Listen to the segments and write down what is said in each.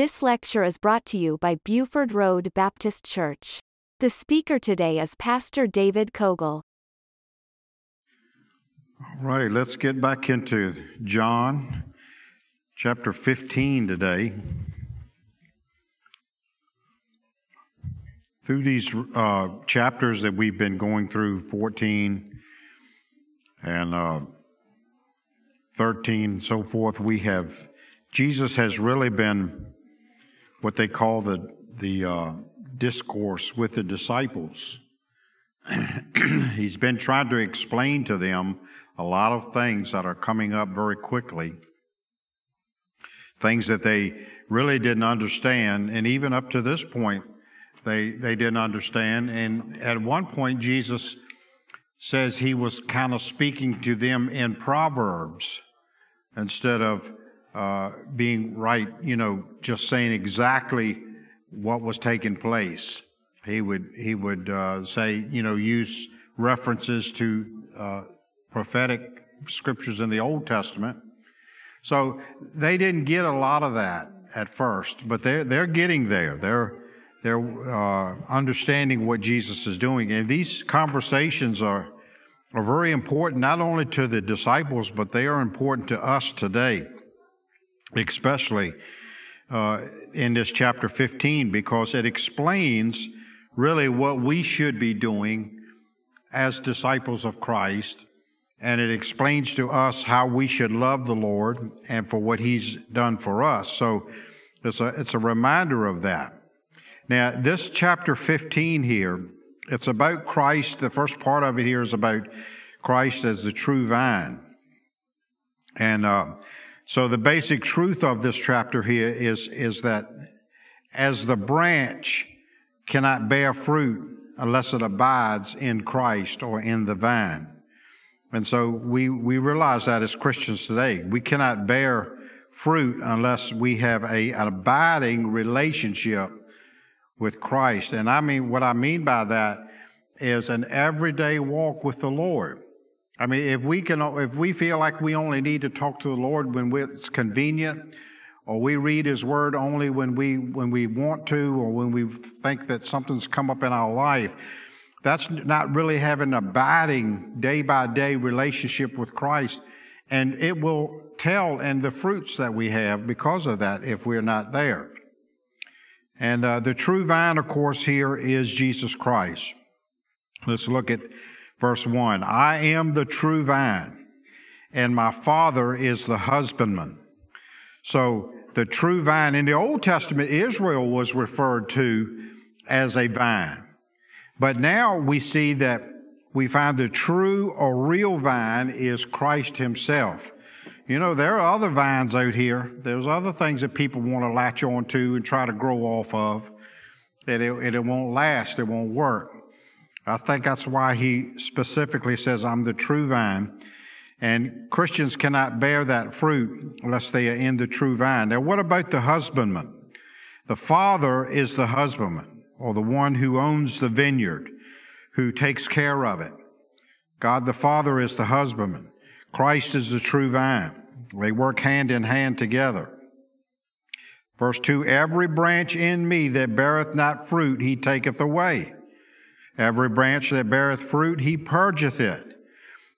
This lecture is brought to you by Buford Road Baptist Church. The speaker today is Pastor David Cogle. All right, let's get back into John chapter 15 today. Through these chapters that we've been going through, 14 and 13 and so forth, Jesus has really been what they call the discourse with the disciples. He's been trying to explain to them a lot of things that are coming up very quickly, things that they really didn't understand, and even up to this point, they didn't understand. And at one point, Jesus says he was kind of speaking to them in Proverbs instead of being right, just saying exactly what was taking place. He would say, use references to prophetic scriptures in the Old Testament. So they didn't get a lot of that at first, but they're getting there. They're understanding what Jesus is doing, and these conversations are very important, not only to the disciples, but they are important to us today, especially in this chapter 15, because it explains really what we should be doing as disciples of Christ, and it explains to us how we should love the Lord and for what He's done for us. So it's a reminder of that. Now, this chapter 15 here, it's about Christ. The first part of it here is about Christ as the true vine. And so the basic truth of this chapter here is that as the branch cannot bear fruit unless it abides in Christ or in the vine. And so we realize that as Christians today, we cannot bear fruit unless we have an abiding relationship with Christ. And what I mean by that is an everyday walk with the Lord. If we feel like we only need to talk to the Lord when it's convenient, or we read His Word only when we want to, or when we think that something's come up in our life, that's not really having an abiding day-by-day relationship with Christ. And it will tell in the fruits that we have because of that if we're not there. And the true vine, of course, here is Jesus Christ. Let's look at verse 1, I am the true vine, and my Father is the husbandman. So the true vine, in the Old Testament, Israel was referred to as a vine. But now we see that we find the true or real vine is Christ Himself. There are other vines out here. There's other things that people want to latch on to and try to grow off of, and it won't last, it won't work. I think that's why He specifically says, I'm the true vine. And Christians cannot bear that fruit unless they are in the true vine. Now, what about the husbandman? The Father is the husbandman, or the one who owns the vineyard, who takes care of it. God the Father is the husbandman. Christ is the true vine. They work hand in hand together. Verse 2, every branch in me that beareth not fruit, He taketh away. Every branch that beareth fruit, He purgeth it,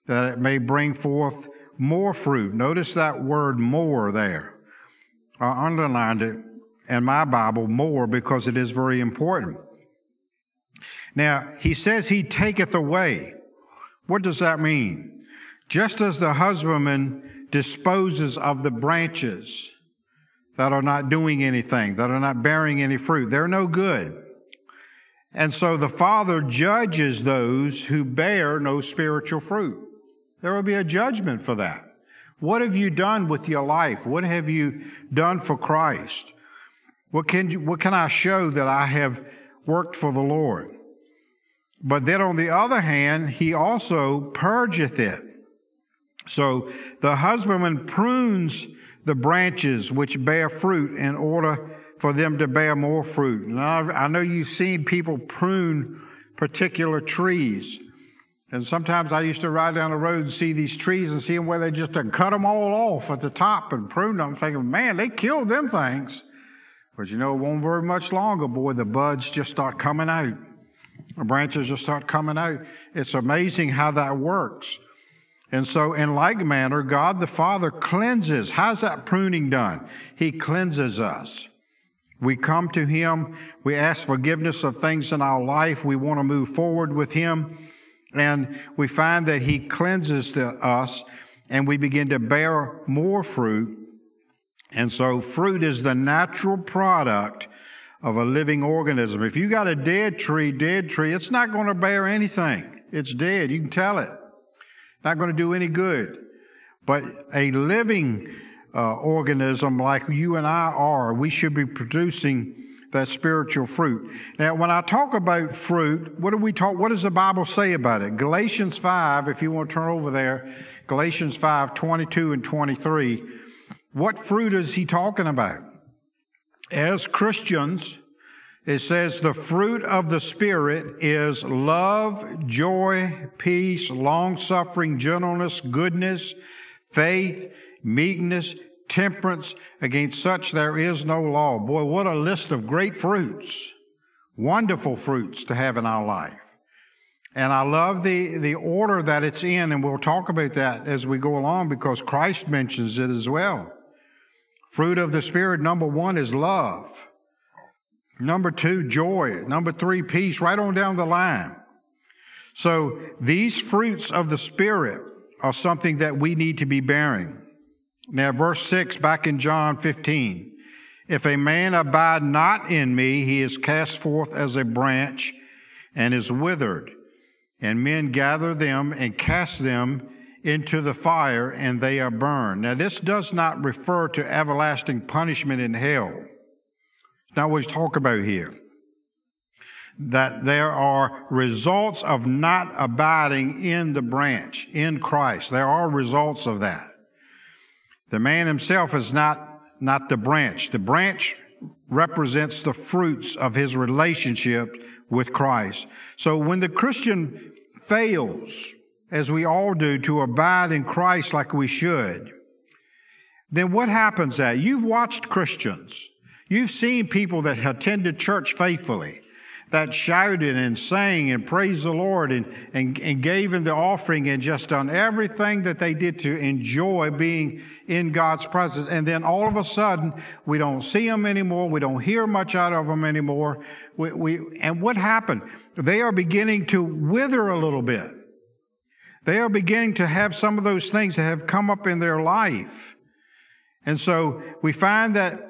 that it may bring forth more fruit. Notice that word more there. I underlined it in my Bible, more, because it is very important. Now, He says He taketh away. What does that mean? Just as the husbandman disposes of the branches that are not doing anything, that are not bearing any fruit, they're no good. And so the Father judges those who bear no spiritual fruit. There will be a judgment for that. What have you done with your life? What have you done for Christ? What can I show that I have worked for the Lord? But then on the other hand, He also purgeth it. So the husbandman prunes the branches which bear fruit in order for them to bear more fruit. Now, I know you've seen people prune particular trees. And sometimes I used to ride down the road and see these trees and see them where they just cut them all off at the top and prune them, thinking, man, they killed them things. But you know, it won't very much longer, boy, the buds just start coming out. The branches just start coming out. It's amazing how that works. And so in like manner, God the Father cleanses. How's that pruning done? He cleanses us. We come to Him. We ask forgiveness of things in our life. We want to move forward with Him. And we find that He cleanses us, and we begin to bear more fruit. And so fruit is the natural product of a living organism. If you got a dead tree, it's not going to bear anything. It's dead. You can tell it. Not going to do any good. But a living organism like you and I are, we should be producing that spiritual fruit. Now, when I talk about fruit, what does the Bible say about it? Galatians 5, if you want to turn over there, Galatians 5, 22 and 23. What fruit is he talking about? As Christians, it says the fruit of the Spirit is love, joy, peace, long-suffering, gentleness, goodness, faith, meekness, temperance. Against such there is no law. Boy, what a list of great fruits, wonderful fruits to have in our life. And I love the order that it's in, and we'll talk about that as we go along because Christ mentions it as well. Fruit of the Spirit, number one, is love. Number two, joy. Number three, peace, right on down the line. So these fruits of the Spirit are something that we need to be bearing. Now, verse 6, back in John 15. If a man abide not in me, he is cast forth as a branch and is withered. And men gather them and cast them into the fire, and they are burned. Now, this does not refer to everlasting punishment in hell. It's not what he's talking about here. That there are results of not abiding in the branch, in Christ. There are results of that. The man himself is not the branch. The branch represents the fruits of his relationship with Christ. So when the Christian fails, as we all do, to abide in Christ like we should, then what happens that? You've watched Christians. You've seen people that attended church faithfully, that shouted and sang and praised the Lord and gave Him the offering and just done everything that they did to enjoy being in God's presence. And then all of a sudden, we don't see them anymore. We don't hear much out of them anymore. And what happened? They are beginning to wither a little bit. They are beginning to have some of those things that have come up in their life. And so we find that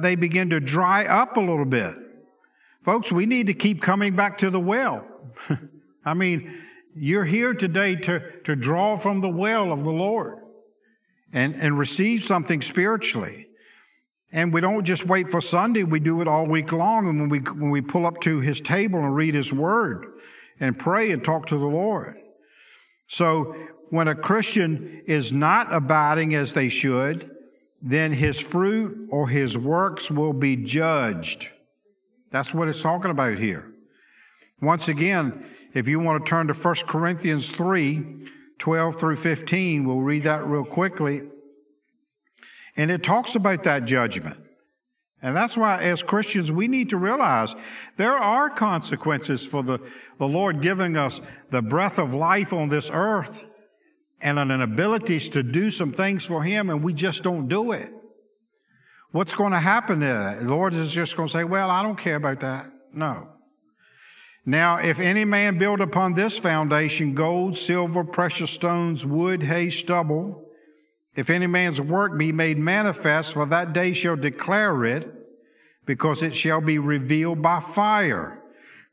they begin to dry up a little bit. Folks, we need to keep coming back to the well. I mean, you're here today to draw from the well of the Lord and receive something spiritually. And we don't just wait for Sunday. We do it all week long. And when we pull up to His table and read His Word and pray and talk to the Lord. So when a Christian is not abiding as they should, then his fruit or his works will be judged. That's what it's talking about here. Once again, if you want to turn to 1 Corinthians 3, 12 through 15, we'll read that real quickly. And it talks about that judgment. And that's why as Christians, we need to realize there are consequences for the Lord giving us the breath of life on this earth and an ability to do some things for Him, and we just don't do it. What's going to happen to that? The Lord is just going to say, well, I don't care about that. No. Now, if any man build upon this foundation, gold, silver, precious stones, wood, hay, stubble, if any man's work be made manifest, for that day shall declare it, because it shall be revealed by fire.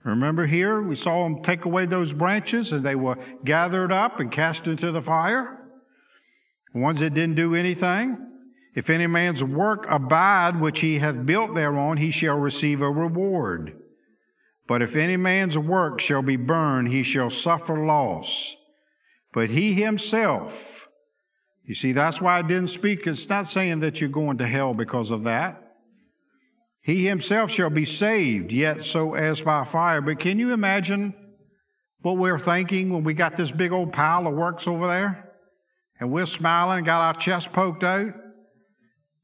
Remember here, we saw Him take away those branches, and they were gathered up and cast into the fire. The ones that didn't do anything. If any man's work abide, which he hath built thereon, he shall receive a reward. But if any man's work shall be burned, he shall suffer loss. But he himself, you see, that's why I didn't speak. It's not saying that you're going to hell because of that. He himself shall be saved, yet so as by fire. But can you imagine what we're thinking when we got this big old pile of works over there? And we're smiling, got our chest poked out.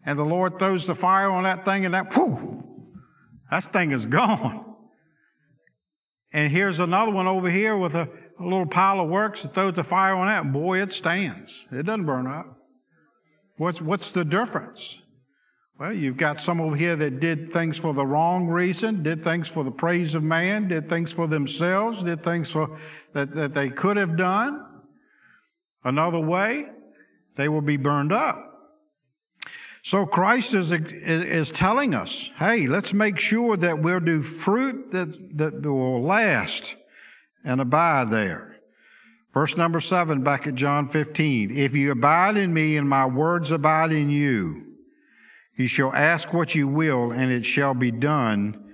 And the Lord throws the fire on that thing, and that, whoo, That thing is gone. And here's another one over here with a little pile of works that throws the fire on that. Boy, it stands. It doesn't burn up. What's the difference? Well, you've got some over here that did things for the wrong reason, did things for the praise of man, did things for themselves, did things for that they could have done. Another way, they will be burned up. So Christ is telling us, hey, let's make sure that we'll do fruit that will last and abide there. Verse number 7 back at John 15. If you abide in me and my words abide in you, you shall ask what you will, and it shall be done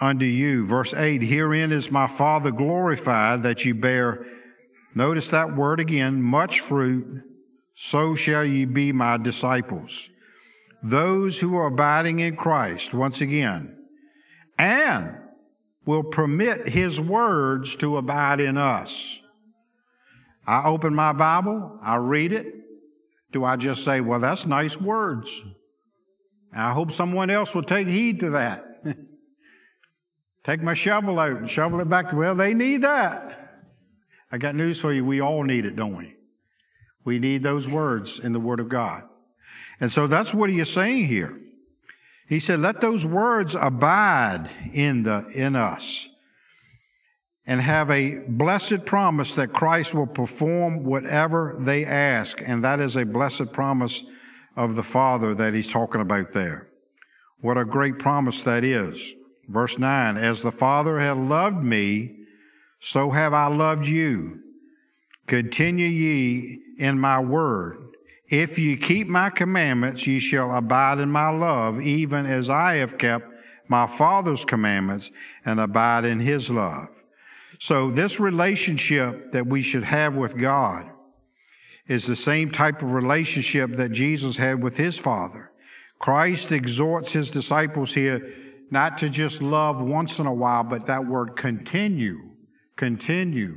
unto you. Verse 8, herein is my Father glorified, that you bear, notice that word again, much fruit, so shall ye be my disciples. Those who are abiding in Christ, once again, and will permit his words to abide in us. I open my Bible, I read it. Do I just say, well, that's nice words? I hope someone else will take heed to that. Take my shovel out and shovel it back. Well, they need that. I got news for you. We all need it, don't we? We need those words in the Word of God. And so that's what he is saying here. He said, let those words abide in us and have a blessed promise that Christ will perform whatever they ask. And that is a blessed promise of the Father that he's talking about there. What a great promise that is. Verse 9, as the Father hath loved me, so have I loved you. Continue ye in my word. If ye keep my commandments, ye shall abide in my love, even as I have kept my Father's commandments and abide in his love. So this relationship that we should have with God is the same type of relationship that Jesus had with his Father. Christ exhorts his disciples here not to just love once in a while, but that word continue. You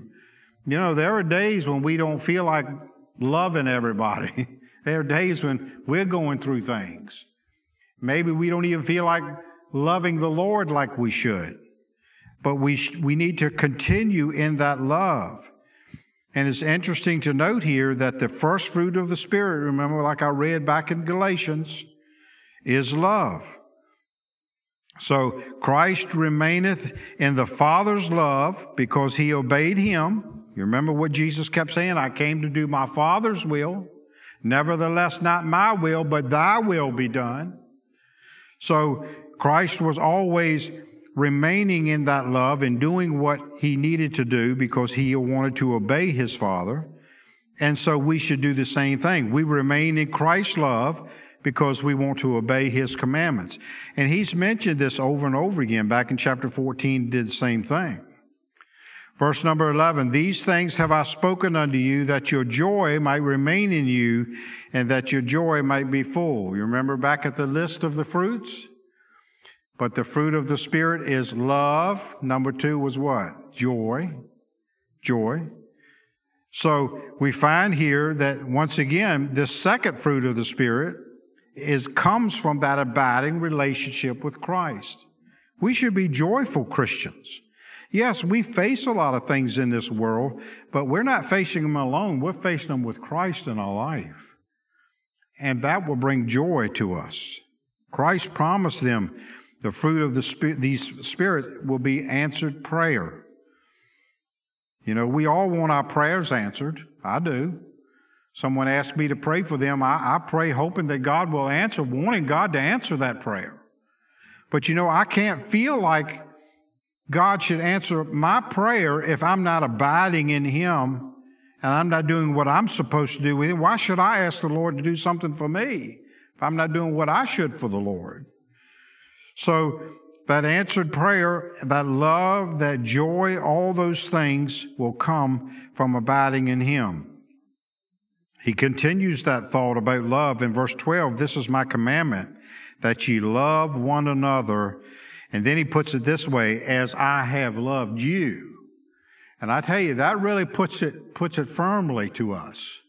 know, there are days when we don't feel like loving everybody. There are days when we're going through things. Maybe we don't even feel like loving the Lord like we should. But we need to continue in that love. And it's interesting to note here that the first fruit of the Spirit, remember, like I read back in Galatians, is love. So Christ remaineth in the Father's love because he obeyed him. You remember what Jesus kept saying, I came to do my Father's will. Nevertheless, not my will, but thy will be done. So Christ was always remaining in that love and doing what he needed to do because he wanted to obey his Father. And so we should do the same thing. We remain in Christ's love because we want to obey his commandments. And he's mentioned this over and over again. Back in chapter 14, did the same thing. Verse number 11, these things have I spoken unto you, that your joy might remain in you, and that your joy might be full. You remember back at the list of the fruits? But the fruit of the Spirit is love. Number 2 was what? Joy. So we find here that, once again, this second fruit of the Spirit comes from that abiding relationship with Christ. We should be joyful Christians. Yes, we face a lot of things in this world, but we're not facing them alone. We're facing them with Christ in our life. And that will bring joy to us. Christ promised them the fruit of the Spirit, these spirits will be answered prayer. You know, we all want our prayers answered. I do. Someone asked me to pray for them. I pray hoping that God will answer, wanting God to answer that prayer. But, you know, I can't feel like God should answer my prayer if I'm not abiding in him and I'm not doing what I'm supposed to do with him. Why should I ask the Lord to do something for me if I'm not doing what I should for the Lord? So that answered prayer, that love, that joy, all those things will come from abiding in him. He continues that thought about love in verse 12. This is my commandment, that ye love one another. And then he puts it this way, as I have loved you. And I tell you, that really puts it firmly to us.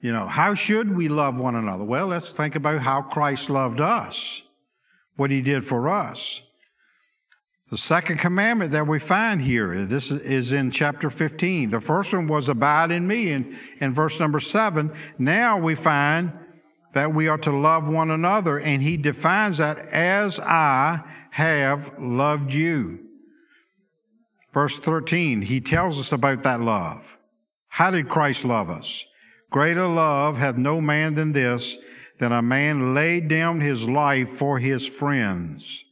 You know, how should we love one another? Well, let's think about how Christ loved us. what he did for us. The second commandment that we find here, this is in chapter 15. The first one was abide in me in verse number 7. Now we find that we are to love one another, and he defines that as I have loved you. Verse 13, he tells us about that love. How did Christ love us? Greater love hath no man than this, that a man laid down his life for his friends.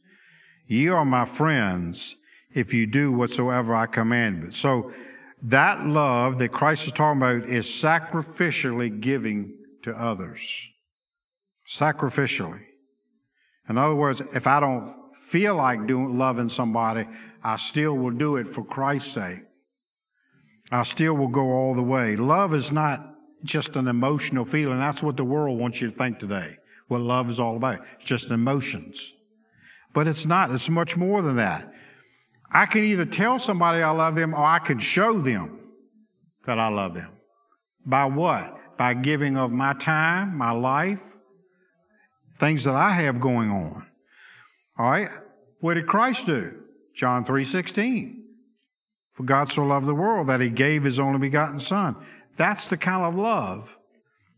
Ye are my friends, if you do whatsoever I command you. So that love that Christ is talking about is sacrificially giving to others. Sacrificially. In other words, if I don't feel like loving somebody, I still will do it for Christ's sake. I still will go all the way. Love is not just an emotional feeling. That's what the world wants you to think today, what love is all about. It's just emotions. But it's not. It's much more than that. I can either tell somebody I love them, or I can show them that I love them. By what? By giving of my time, my life, things that I have going on. All right? What did Christ do? John 3:16. For God so loved the world that he gave his only begotten Son. That's the kind of love,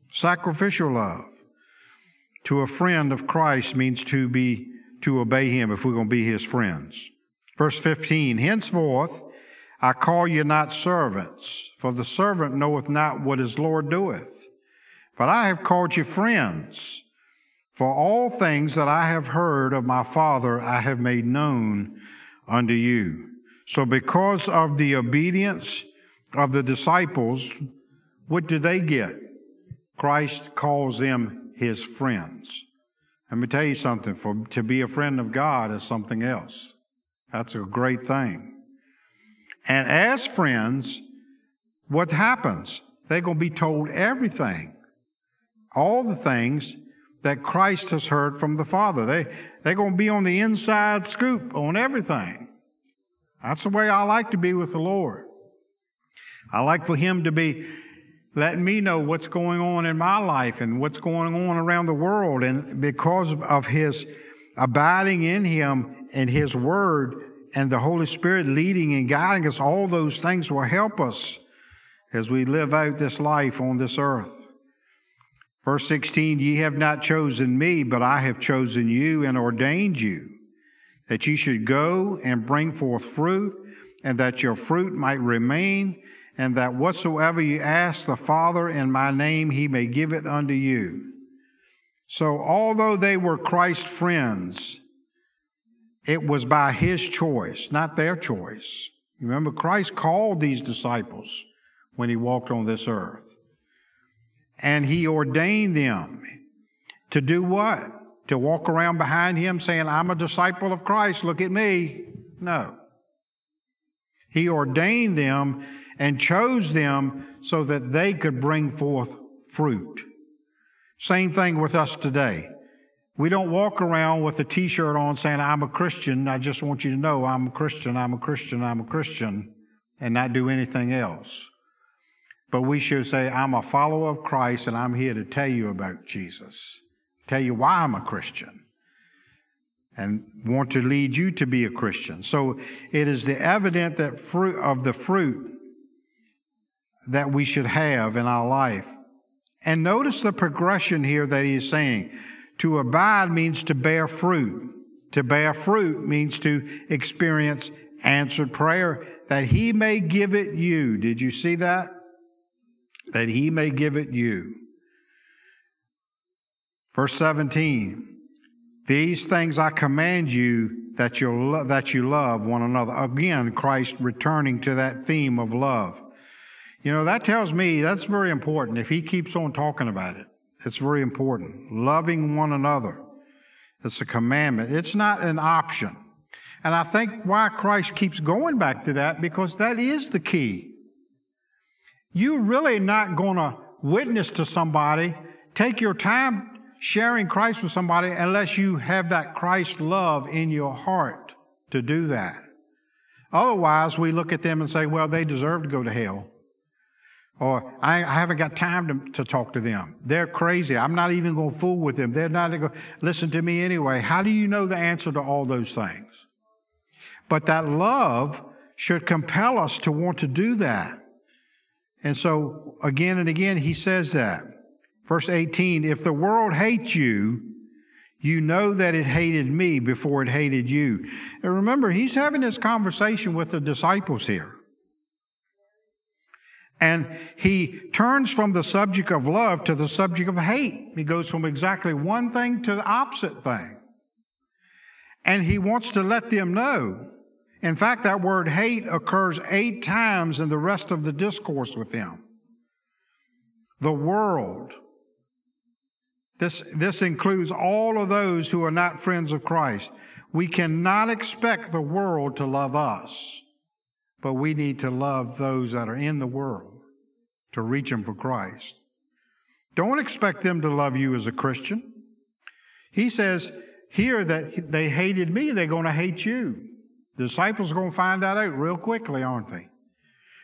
sacrificial love. To a friend of Christ means to obey him if we're going to be his friends. Verse 15, henceforth I call you not servants, for the servant knoweth not what his Lord doeth. But I have called you friends, for all things that I have heard of my Father I have made known unto you. So because of the obedience of the disciples, what do they get? Christ calls them his friends. Let me tell you something, to be a friend of God is something else. That's a great thing. And as friends, what happens? They're going to be told everything, all the things that Christ has heard from the Father. They're going to be on the inside scoop on everything. That's the way I like to be with the Lord. I like for him to be letting me know what's going on in my life and what's going on around the world. And because of his abiding in him and his word and the Holy Spirit leading and guiding us, all those things will help us as we live out this life on this earth. Verse 16, ye have not chosen me, but I have chosen you and ordained you, that you should go and bring forth fruit, and that your fruit might remain, and that whatsoever you ask the Father in my name, he may give it unto you. So although they were Christ's friends, it was by his choice, not their choice. Remember, Christ called these disciples when he walked on this earth. And he ordained them to do what? To walk around behind him saying, I'm a disciple of Christ, look at me. No. He ordained them and chose them so that they could bring forth fruit. Same thing with us today. We don't walk around with a t-shirt on saying, I'm a Christian. I just want you to know I'm a Christian, I'm a Christian, I'm a Christian, and not do anything else. But we should say, I'm a follower of Christ, and I'm here to tell you about Jesus. Tell you why I'm a Christian and want to lead you to be a Christian. So it is the evidence that fruit that we should have in our life. And notice the progression here that he's saying. To abide means to bear fruit. To bear fruit means to experience answered prayer, that he may give it you. Did you see that? That he may give it you. Verse 17, these things I command you that you love one another. Again, Christ returning to that theme of love. You know, that tells me that's very important. If he keeps on talking about it, it's very important. Loving one another. It's a commandment. It's not an option. And I think why Christ keeps going back to that, because that is the key. You're really not going to witness to somebody, take your time sharing Christ with somebody unless you have that Christ love in your heart to do that. Otherwise, we look at them and say, well, they deserve to go to hell. or I haven't got time to talk to them. They're crazy. I'm not even going to fool with them. They're not going to listen to me anyway. How do you know the answer to all those things? But that love should compel us to want to do that. And so again and again, he says that. Verse 18, if the world hates you, you know that it hated me before it hated you. And remember, he's having this conversation with the disciples here. And he turns from the subject of love to the subject of hate. He goes from exactly one thing to the opposite thing. And he wants to let them know. In fact, that word hate occurs 8 times in the rest of the discourse with him. The world. This includes all of those who are not friends of Christ. We cannot expect the world to love us, but we need to love those that are in the world to reach them for Christ. Don't expect them to love you as a Christian. He says here that they hated me, they're going to hate you. The disciples are going to find that out real quickly, aren't they?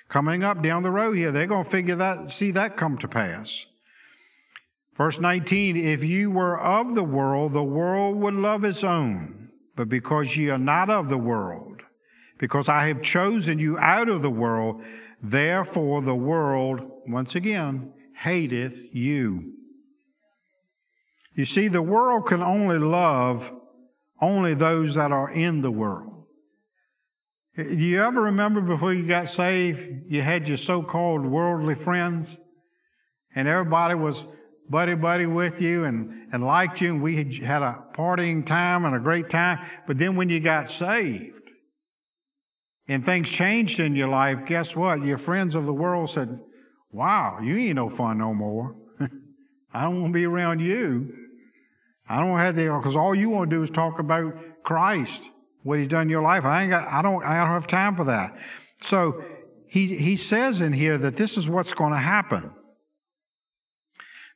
Coming up down the road here, they're going to see that come to pass. Verse 19, if you were of the world would love its own. But because ye are not of the world, because I have chosen you out of the world, therefore the world, once again, hateth you. You see, the world can only love only those that are in the world. Do you ever remember before you got saved, you had your so-called worldly friends, and everybody was buddy-buddy with you and liked you, and we had a partying time and a great time. But then when you got saved and things changed in your life, guess what? Your friends of the world said, wow, you ain't no fun no more. I don't want to be around you. I don't have the, because all you want to do is talk about Christ. What he's done in your life, I don't have time for that. So he says in here that this is what's going to happen.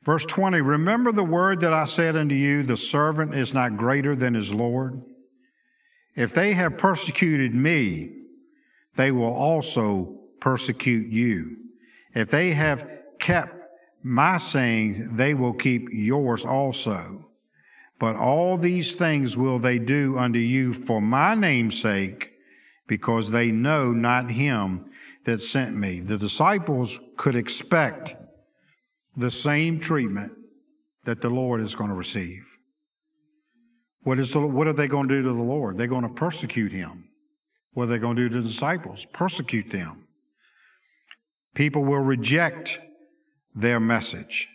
Verse 20, remember the word that I said unto you, the servant is not greater than his Lord. If they have persecuted me, they will also persecute you. If they have kept my sayings, they will keep yours also. But all these things will they do unto you for my name's sake, because they know not him that sent me. The disciples could expect the same treatment that the Lord is going to receive. What are they going to do to the Lord? They're going to persecute him. What are they going to do to the disciples? Persecute them. People will reject their message.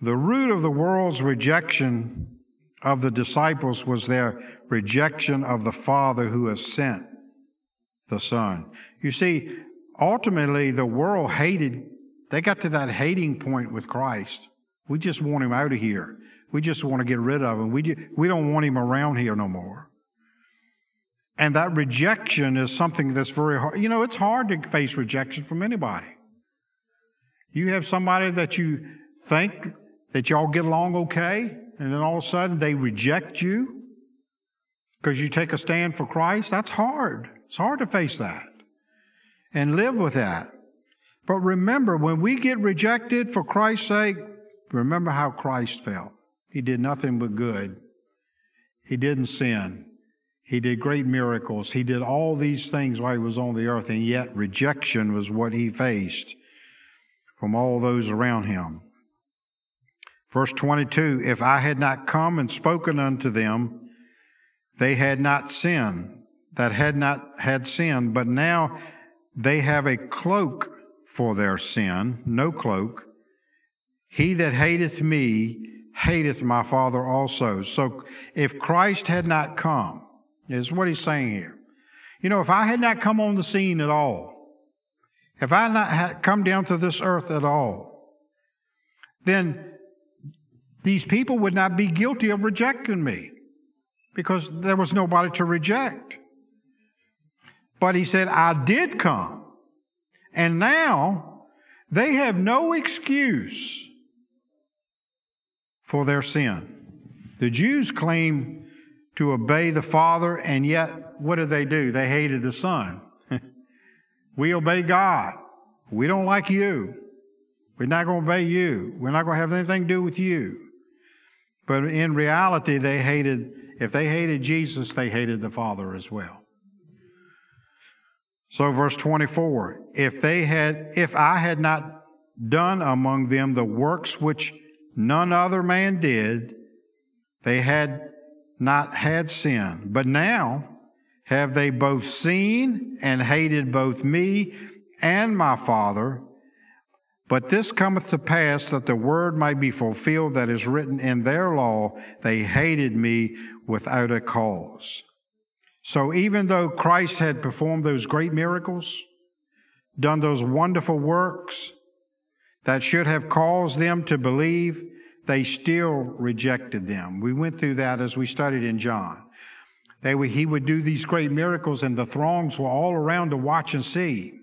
The root of the world's rejection of the disciples was their rejection of the Father who has sent the Son. You see, ultimately the world hated, they got to that hating point with Christ. We just want him out of here. We just want to get rid of him. We don't want him around here no more. And that rejection is something that's very hard. You know, it's hard to face rejection from anybody. You have somebody that you think that y'all get along okay, and then all of a sudden they reject you because you take a stand for Christ. That's hard. It's hard to face that and live with that. But remember, when we get rejected for Christ's sake, remember how Christ felt. He did nothing but good. He didn't sin. He did great miracles. He did all these things while he was on the earth, and yet rejection was what he faced from all those around him. Verse 22, if I had not come and spoken unto them, they had not sinned, that had not had sin, but now they have a cloak for their sin, no cloak. He that hateth me hateth my Father also. So if Christ had not come, is what he's saying here. You know, if I had not come on the scene at all, if I had not come down to this earth at all, then these people would not be guilty of rejecting me because there was nobody to reject. But he said, I did come, and now they have no excuse for their sin. The Jews claim to obey the Father, and yet what did they do? They hated the Son. We obey God. We don't like you. We're not going to obey you. We're not going to have anything to do with you. But in reality, they hated, if they hated Jesus, they hated the Father as well. So verse 24, if I had not done among them the works which none other man did, they had not had sin. But now have they both seen and hated both me and my Father. But this cometh to pass that the word might be fulfilled that is written in their law, they hated me without a cause. So even though Christ had performed those great miracles, done those wonderful works that should have caused them to believe, they still rejected them. We went through that as we studied in John. He would do these great miracles and the throngs were all around to watch and see.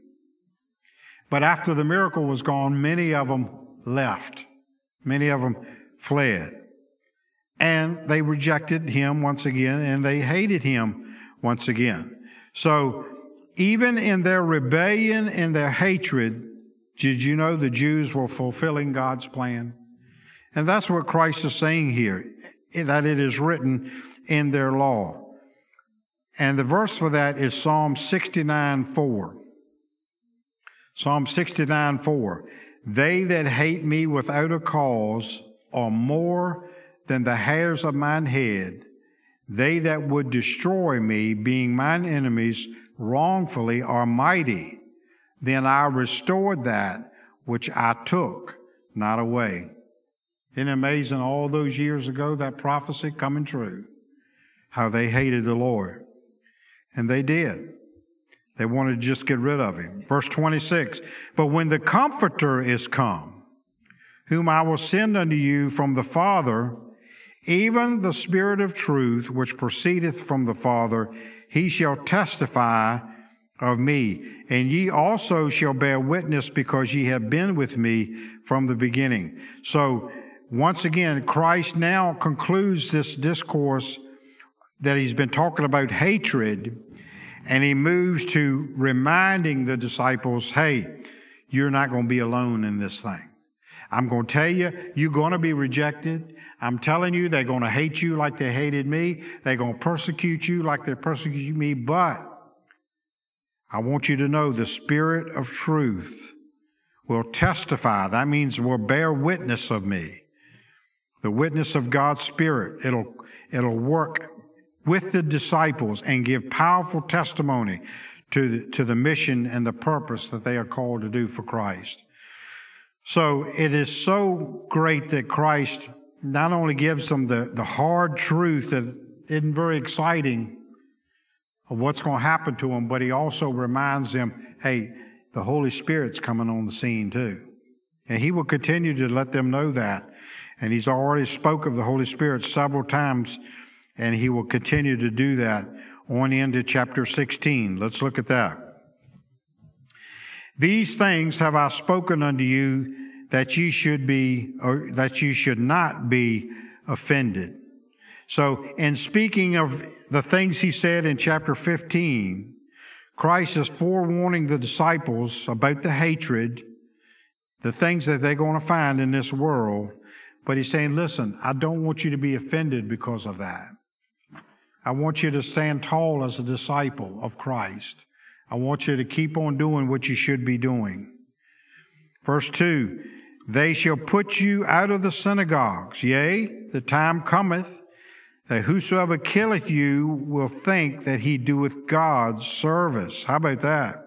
But after the miracle was gone, many of them left. Many of them fled. And they rejected him once again, and they hated him once again. So even in their rebellion and their hatred, did you know the Jews were fulfilling God's plan? And that's what Christ is saying here, that it is written in their law. And the verse for that is Psalm 69:4. Psalm 69:4, they that hate me without a cause are more than the hairs of mine head. They that would destroy me, being mine enemies, wrongfully are mighty. Then I restored that which I took not away. Isn't it amazing all those years ago, that prophecy coming true, how they hated the Lord? And they did. They wanted to just get rid of him. Verse 26, but when the Comforter is come, whom I will send unto you from the Father, even the Spirit of truth, which proceedeth from the Father, he shall testify of me. And ye also shall bear witness, because ye have been with me from the beginning. So once again, Christ now concludes this discourse that he's been talking about hatred. And he moves to reminding the disciples, hey, you're not going to be alone in this thing. I'm going to tell you, you're going to be rejected. I'm telling you, they're going to hate you like they hated me. They're going to persecute you like they persecuted me. But I want you to know the Spirit of truth will testify. That means will bear witness of me. The witness of God's Spirit. It'll work with the disciples and give powerful testimony to the mission and the purpose that they are called to do for Christ. So it is so great that Christ not only gives them the hard truth that isn't very exciting of what's going to happen to them, but he also reminds them, hey, the Holy Spirit's coming on the scene too. And he will continue to let them know that. And he's already spoke of the Holy Spirit several times, and he will continue to do that on into chapter 16. Let's look at that. These things have I spoken unto you, that you should not be offended. So in speaking of the things he said in chapter 15, Christ is forewarning the disciples about the hatred, the things that they're going to find in this world. But he's saying, listen, I don't want you to be offended because of that. I want you to stand tall as a disciple of Christ. I want you to keep on doing what you should be doing. Verse 2, they shall put you out of the synagogues. Yea, the time cometh that whosoever killeth you will think that he doeth God's service. How about that?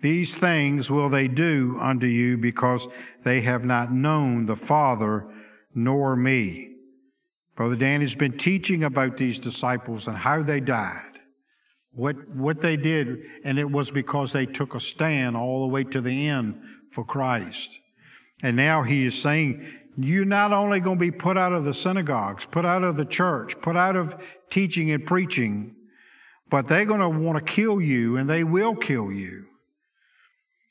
These things will they do unto you because they have not known the Father nor me. Brother Danny's been teaching about these disciples and how they died, what they did, and it was because they took a stand all the way to the end for Christ. And now he is saying, you're not only going to be put out of the synagogues, put out of the church, put out of teaching and preaching, but they're going to want to kill you, and they will kill you.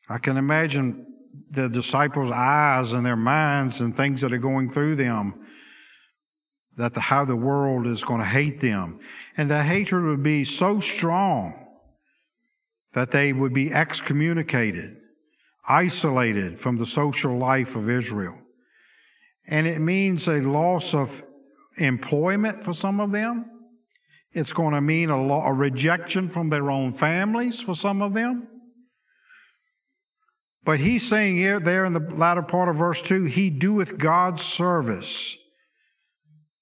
I can imagine the disciples' eyes and their minds and things that are going through them, how the world is going to hate them. And the hatred would be so strong that they would be excommunicated, isolated from the social life of Israel. And it means a loss of employment for some of them. It's going to mean a rejection from their own families for some of them. But he's saying here, there in the latter part of verse 2, he doeth God's service.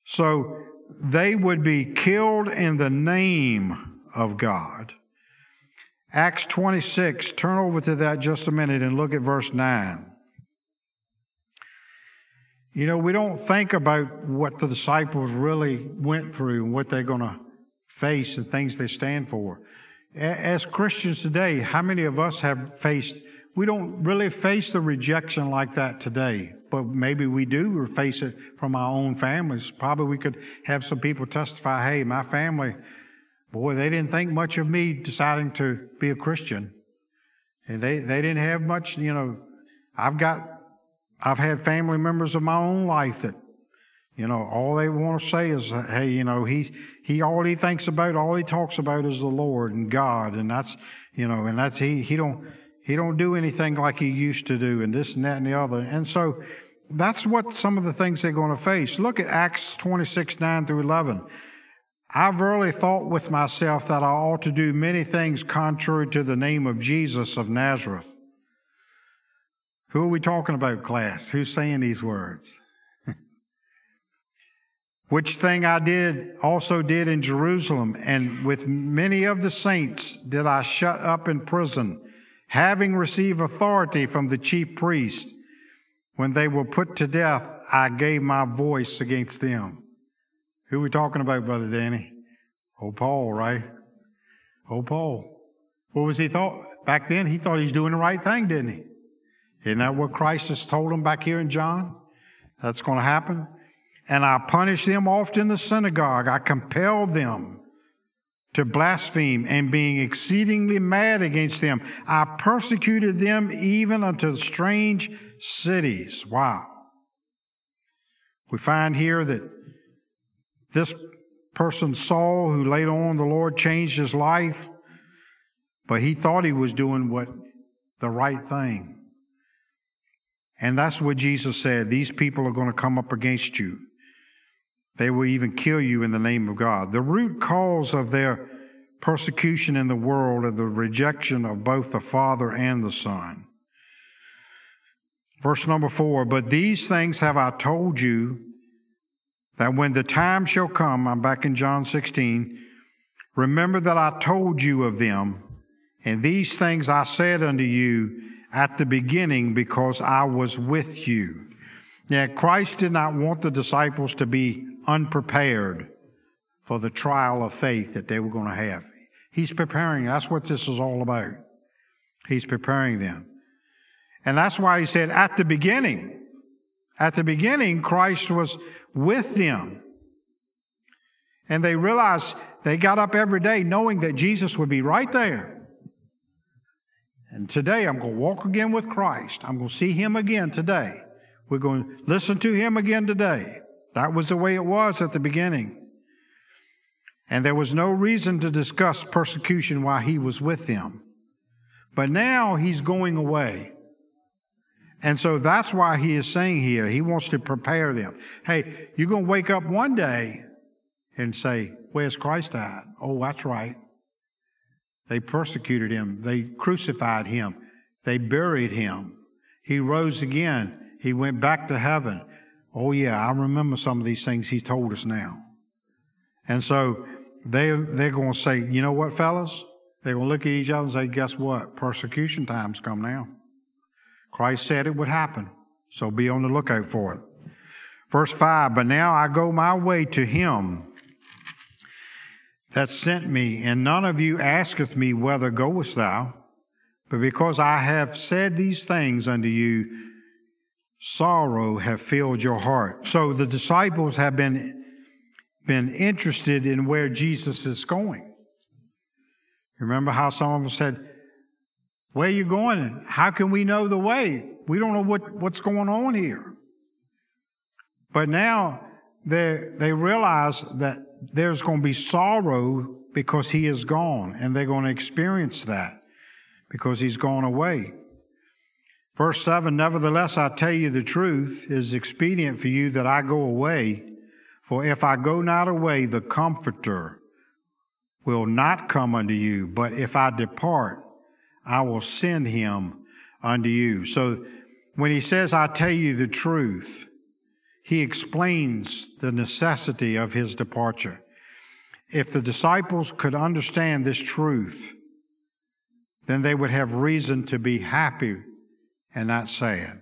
So they would be killed in the name of God. Acts 26, turn over to that just a minute and look at verse 9. You know, we don't think about what the disciples really went through and what they're going to face and things they stand for. As Christians today, how many of us have faced... We don't really face the rejection like that today, but maybe we do face it from our own families. Probably we could have some people testify, hey, my family, boy, they didn't think much of me deciding to be a Christian. And they didn't have much, you know, I've had family members of my own life that, you know, all they want to say is, hey, you know, he all he thinks about, all he talks about is the Lord and God. And that's, you know, and that's, he don't do anything like he used to do, and this and that and the other. And so that's what some of the things they're going to face. Look at Acts 26, 9 through 11. I verily thought with myself that I ought to do many things contrary to the name of Jesus of Nazareth. Who are we talking about, class? Who's saying these words? Which thing I did also did in Jerusalem, and with many of the saints did I shut up in prison, having received authority from the chief priest. When they were put to death, I gave my voice against them. Who are we talking about, Brother Danny? Old Paul, right? Old Paul. What was he thought? Back then, he thought he was doing the right thing, didn't he? Isn't that what Christ has told him back here in John? That's going to happen. And I punished them often in the synagogue. I compelled them to blaspheme, and being exceedingly mad against them, I persecuted them even unto strange cities. Wow. We find here that this person Saul, who later on the Lord changed his life, but he thought he was doing the right thing. And that's what Jesus said, these people are going to come up against you. They will even kill you in the name of God. The root cause of their persecution in the world is the rejection of both the Father and the Son. Verse number 4, but these things have I told you, that when the time shall come, I'm back in John 16, remember that I told you of them, and these things I said unto you at the beginning, because I was with you. Now, Christ did not want the disciples to be unprepared for the trial of faith that they were going to have. He's preparing. That's what this is all about. He's preparing them. And that's why he said at the beginning, Christ was with them. And they realized they got up every day knowing that Jesus would be right there. And today I'm going to walk again with Christ. I'm going to see him again today. We're going to listen to him again today. That was the way it was at the beginning. And there was no reason to discuss persecution while he was with them. But now he's going away. And so that's why he is saying here, he wants to prepare them. Hey, you're going to wake up one day and say, where's Christ at? Oh, that's right. They persecuted him. They crucified him. They buried him. He rose again. He went back to heaven. Oh, yeah, I remember some of these things he told us now. And so they're going to say, you know what, fellas? They're going to look at each other and say, guess what? Persecution time's come now. Christ said it would happen, so be on the lookout for it. Verse 5, but now I go my way to him that sent me, and none of you asketh me, whether goest thou? But because I have said these things unto you, sorrow have filled your heart. So the disciples have been interested in where Jesus is going. Remember how some of them said, where are you going? How can we know the way? We don't know what's going on here. But now they realize that there's going to be sorrow because he is gone, and they're going to experience that because he's gone away. Verse 7, nevertheless, I tell you the truth, it is expedient for you that I go away. For if I go not away, the Comforter will not come unto you. But if I depart, I will send him unto you. So when he says, I tell you the truth, he explains the necessity of his departure. If the disciples could understand this truth, then they would have reason to be happy and not sad.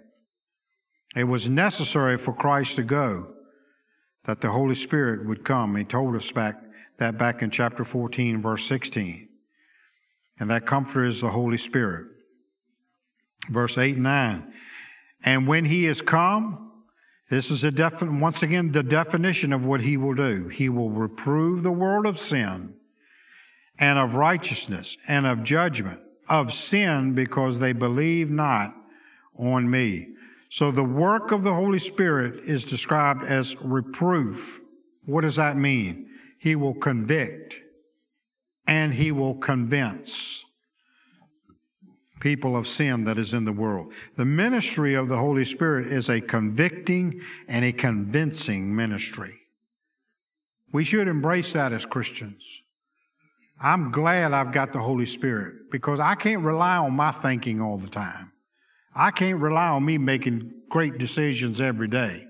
It was necessary for Christ to go, that the Holy Spirit would come. He told us back in chapter 14, verse 16. And that Comforter is the Holy Spirit. Verse 8 and 9. And when he is come, this is once again the definition of what he will do. He will reprove the world of sin and of righteousness and of judgment, of sin because they believe not on me. So the work of the Holy Spirit is described as reproof. What does that mean? He will convict and he will convince people of sin that is in the world. The ministry of the Holy Spirit is a convicting and a convincing ministry. We should embrace that as Christians. I'm glad I've got the Holy Spirit because I can't rely on my thinking all the time. I can't rely on me making great decisions every day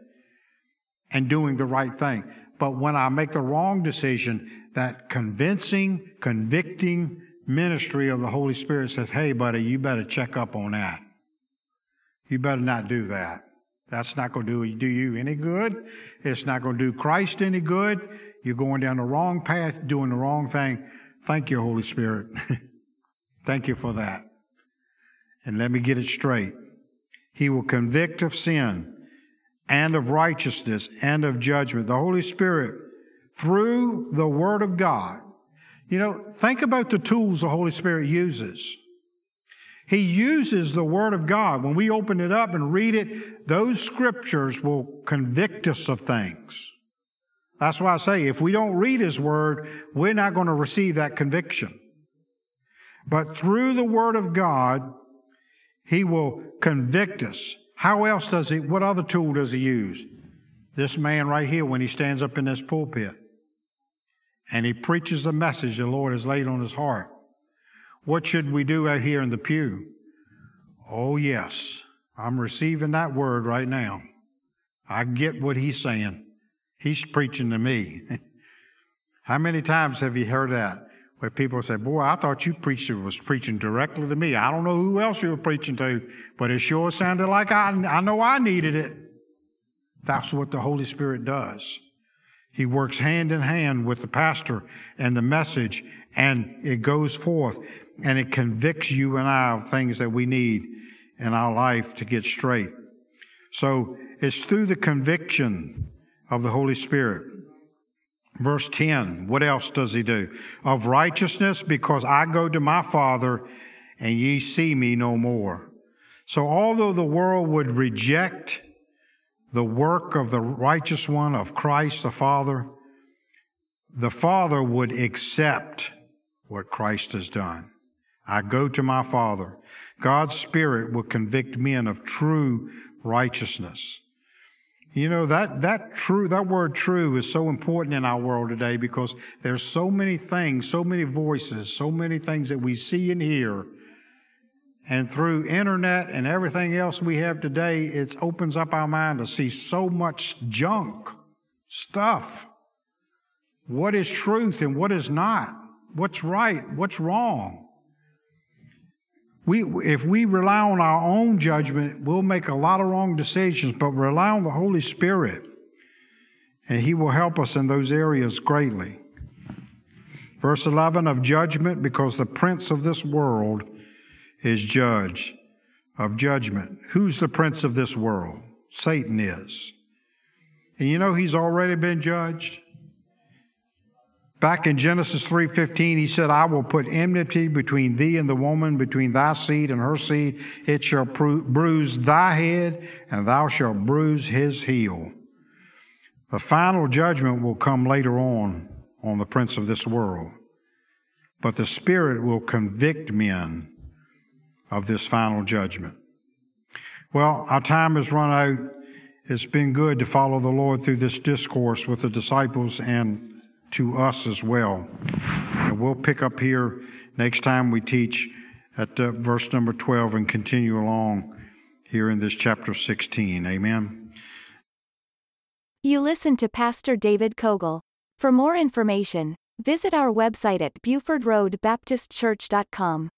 and doing the right thing. But when I make the wrong decision, that convincing, convicting ministry of the Holy Spirit says, hey, buddy, you better check up on that. You better not do that. That's not going to do you any good. It's not going to do Christ any good. You're going down the wrong path, doing the wrong thing. Thank you, Holy Spirit. Thank you for that. And let me get it straight. He will convict of sin and of righteousness and of judgment. The Holy Spirit, through the Word of God. You know, think about the tools the Holy Spirit uses. He uses the Word of God. When we open it up and read it, those scriptures will convict us of things. That's why I say, if we don't read His Word, we're not going to receive that conviction. But through the Word of God, He will convict us. How else does He, what other tool does He use? This man right here, when he stands up in this pulpit and he preaches the message the Lord has laid on his heart. What should we do out here in the pew? Oh yes, I'm receiving that word right now. I get what he's saying. He's preaching to me. How many times have you heard that? Where people say, boy, I thought you was preaching directly to me. I don't know who else you were preaching to, but it sure sounded like I know I needed it. That's what the Holy Spirit does. He works hand in hand with the pastor and the message, and it goes forth, and it convicts you and I of things that we need in our life to get straight. So it's through the conviction of the Holy Spirit. Verse 10, what else does he do? Of righteousness, because I go to my Father, and ye see me no more. So although the world would reject the work of the righteous one, of Christ the Father would accept what Christ has done. I go to my Father. God's Spirit will convict men of true righteousness. You know, that word true is so important in our world today because there's so many things, so many voices, so many things that we see and hear. And through internet and everything else we have today, it opens up our mind to see so much junk stuff. What is truth and what is not? What's right? What's wrong? If we rely on our own judgment, we'll make a lot of wrong decisions, but rely on the Holy Spirit, and He will help us in those areas greatly. Verse 11, of judgment, because the prince of this world is judge of judgment. Who's the prince of this world? Satan is. And you know he's already been judged. Back in Genesis 3:15, he said, I will put enmity between thee and the woman, between thy seed and her seed. It shall bruise thy head, and thou shalt bruise his heel. The final judgment will come later on the prince of this world. But the Spirit will convict men of this final judgment. Well, our time has run out. It's been good to follow the Lord through this discourse with the disciples and to us as well. And we'll pick up here next time we teach at verse number 12 and continue along here in this chapter 16. Amen. You listen to Pastor David Cogle. For more information, visit our website at BufordRoadBaptistChurch.com.